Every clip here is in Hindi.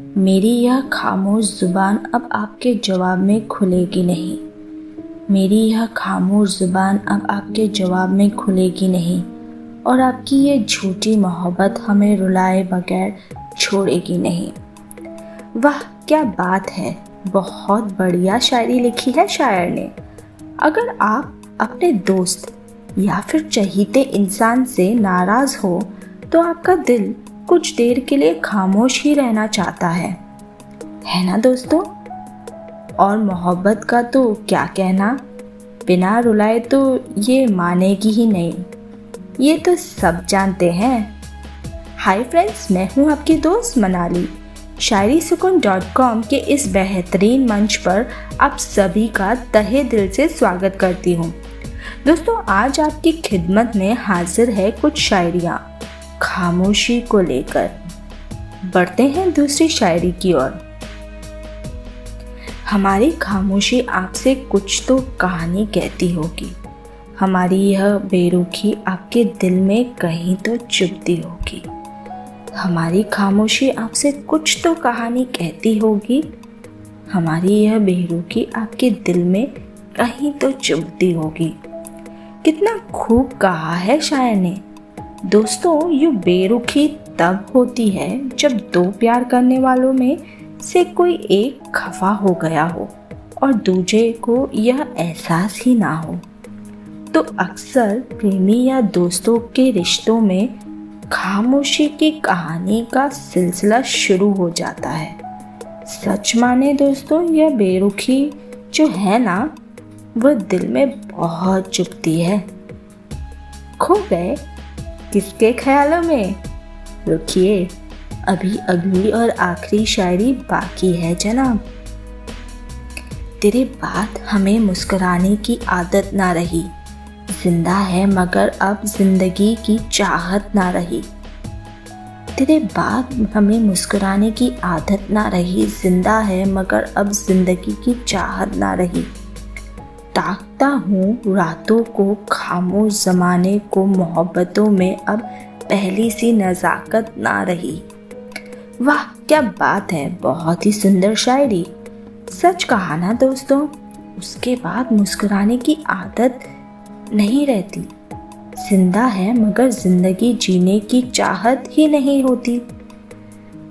मेरी यह खामोश जुबान अब आपके जवाब में खुलेगी नहीं, मेरी यह खामोश जुबान अब आपके जवाब में खुलेगी नहीं, और आपकी ये झूठी मोहब्बत हमें रुलाए बगैर छोड़ेगी नहीं। वाह क्या बात है, बहुत बढ़िया शायरी लिखी है शायर ने। अगर आप अपने दोस्त या फिर चहीते इंसान से नाराज़ हो तो आपका दिल कुछ देर के लिए खामोश ही रहना चाहता है ना दोस्तों। और मोहब्बत का तो क्या कहना, बिना रुलाए तो ये मानेगी ही नहीं, ये तो सब जानते हैं। हाय फ्रेंड्स, मैं हूँ आपकी दोस्त मनाली। शायरीसुकुन.com के इस बेहतरीन मंच पर आप सभी का तहे दिल से स्वागत करती हूँ। दोस्तों आज आपकी खिदमत में हाजिर है कुछ शायरियाँ खामोशी को लेकर। बढ़ते हैं दूसरी शायरी की ओर। हमारी खामोशी आपसे कुछ तो कहानी कहती होगी, हमारी यह बेरुखी आपके दिल में कहीं तो चुभती होगी। हमारी खामोशी आपसे कुछ तो कहानी कहती होगी, हमारी यह बेरुखी आपके दिल में कहीं तो चुभती होगी। कितना खूब कहा है शायर ने। दोस्तों ये बेरुखी तब होती है जब दो प्यार करने वालों में से कोई एक खफा हो गया हो और दूसरे को यह एहसास ही ना हो, तो अक्सर प्रेमी या दोस्तों के रिश्तों में खामोशी की कहानी का सिलसिला शुरू हो जाता है। सच माने दोस्तों यह बेरुखी जो है ना, वह दिल में बहुत चुभती है। खो गए किसके ख्यालों में? रुकिए, अभी अगली और आखिरी शायरी बाकी है जनाब। तेरे बाद हमें मुस्कुराने की आदत ना रही, जिंदा है मगर अब जिंदगी की चाहत ना रही। तेरे बाद हमें मुस्कुराने की आदत ना रही, जिंदा है मगर अब जिंदगी की चाहत ना रही। ताकता हूँ रातों को खामोश ज़माने को, मोहब्बतों में अब पहली सी नज़ाकत ना रही। वाह क्या बात है, बहुत ही सुंदर शायरी। सच कहा ना दोस्तों, उसके बाद मुस्कुराने की आदत नहीं रहती, जिंदा है मगर ज़िंदगी जीने की चाहत ही नहीं होती।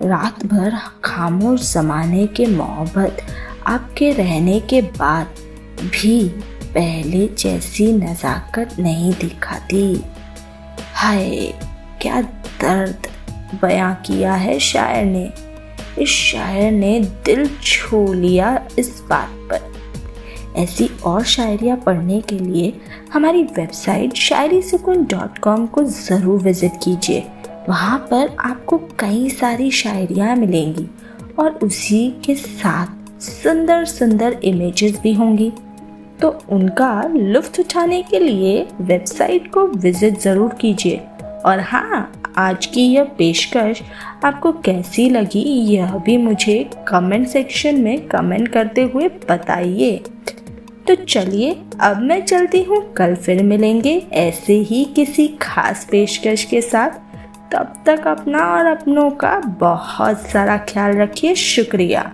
रात भर खामोश ज़माने के मोहब्बत आपके रहने के बाद भी पहले जैसी नज़ाकत नहीं दिखाती। हाय क्या दर्द बयां किया है शायर ने। इस शायर ने दिल छू लिया इस बात पर। ऐसी और शायरियाँ पढ़ने के लिए हमारी वेबसाइट शायरीसुकुन.com को ज़रूर विज़िट कीजिए। वहाँ पर आपको कई सारी शायरियाँ मिलेंगी और उसी के साथ सुंदर सुंदर इमेजेस भी होंगी, तो उनका लुत्फ़ उठाने के लिए वेबसाइट को विज़िट ज़रूर कीजिए। और हाँ, आज की यह पेशकश आपको कैसी लगी यह भी मुझे कमेंट सेक्शन में कमेंट करते हुए बताइए। तो चलिए अब मैं चलती हूँ, कल फिर मिलेंगे ऐसे ही किसी खास पेशकश के साथ। तब तक अपना और अपनों का बहुत सारा ख्याल रखिए। शुक्रिया।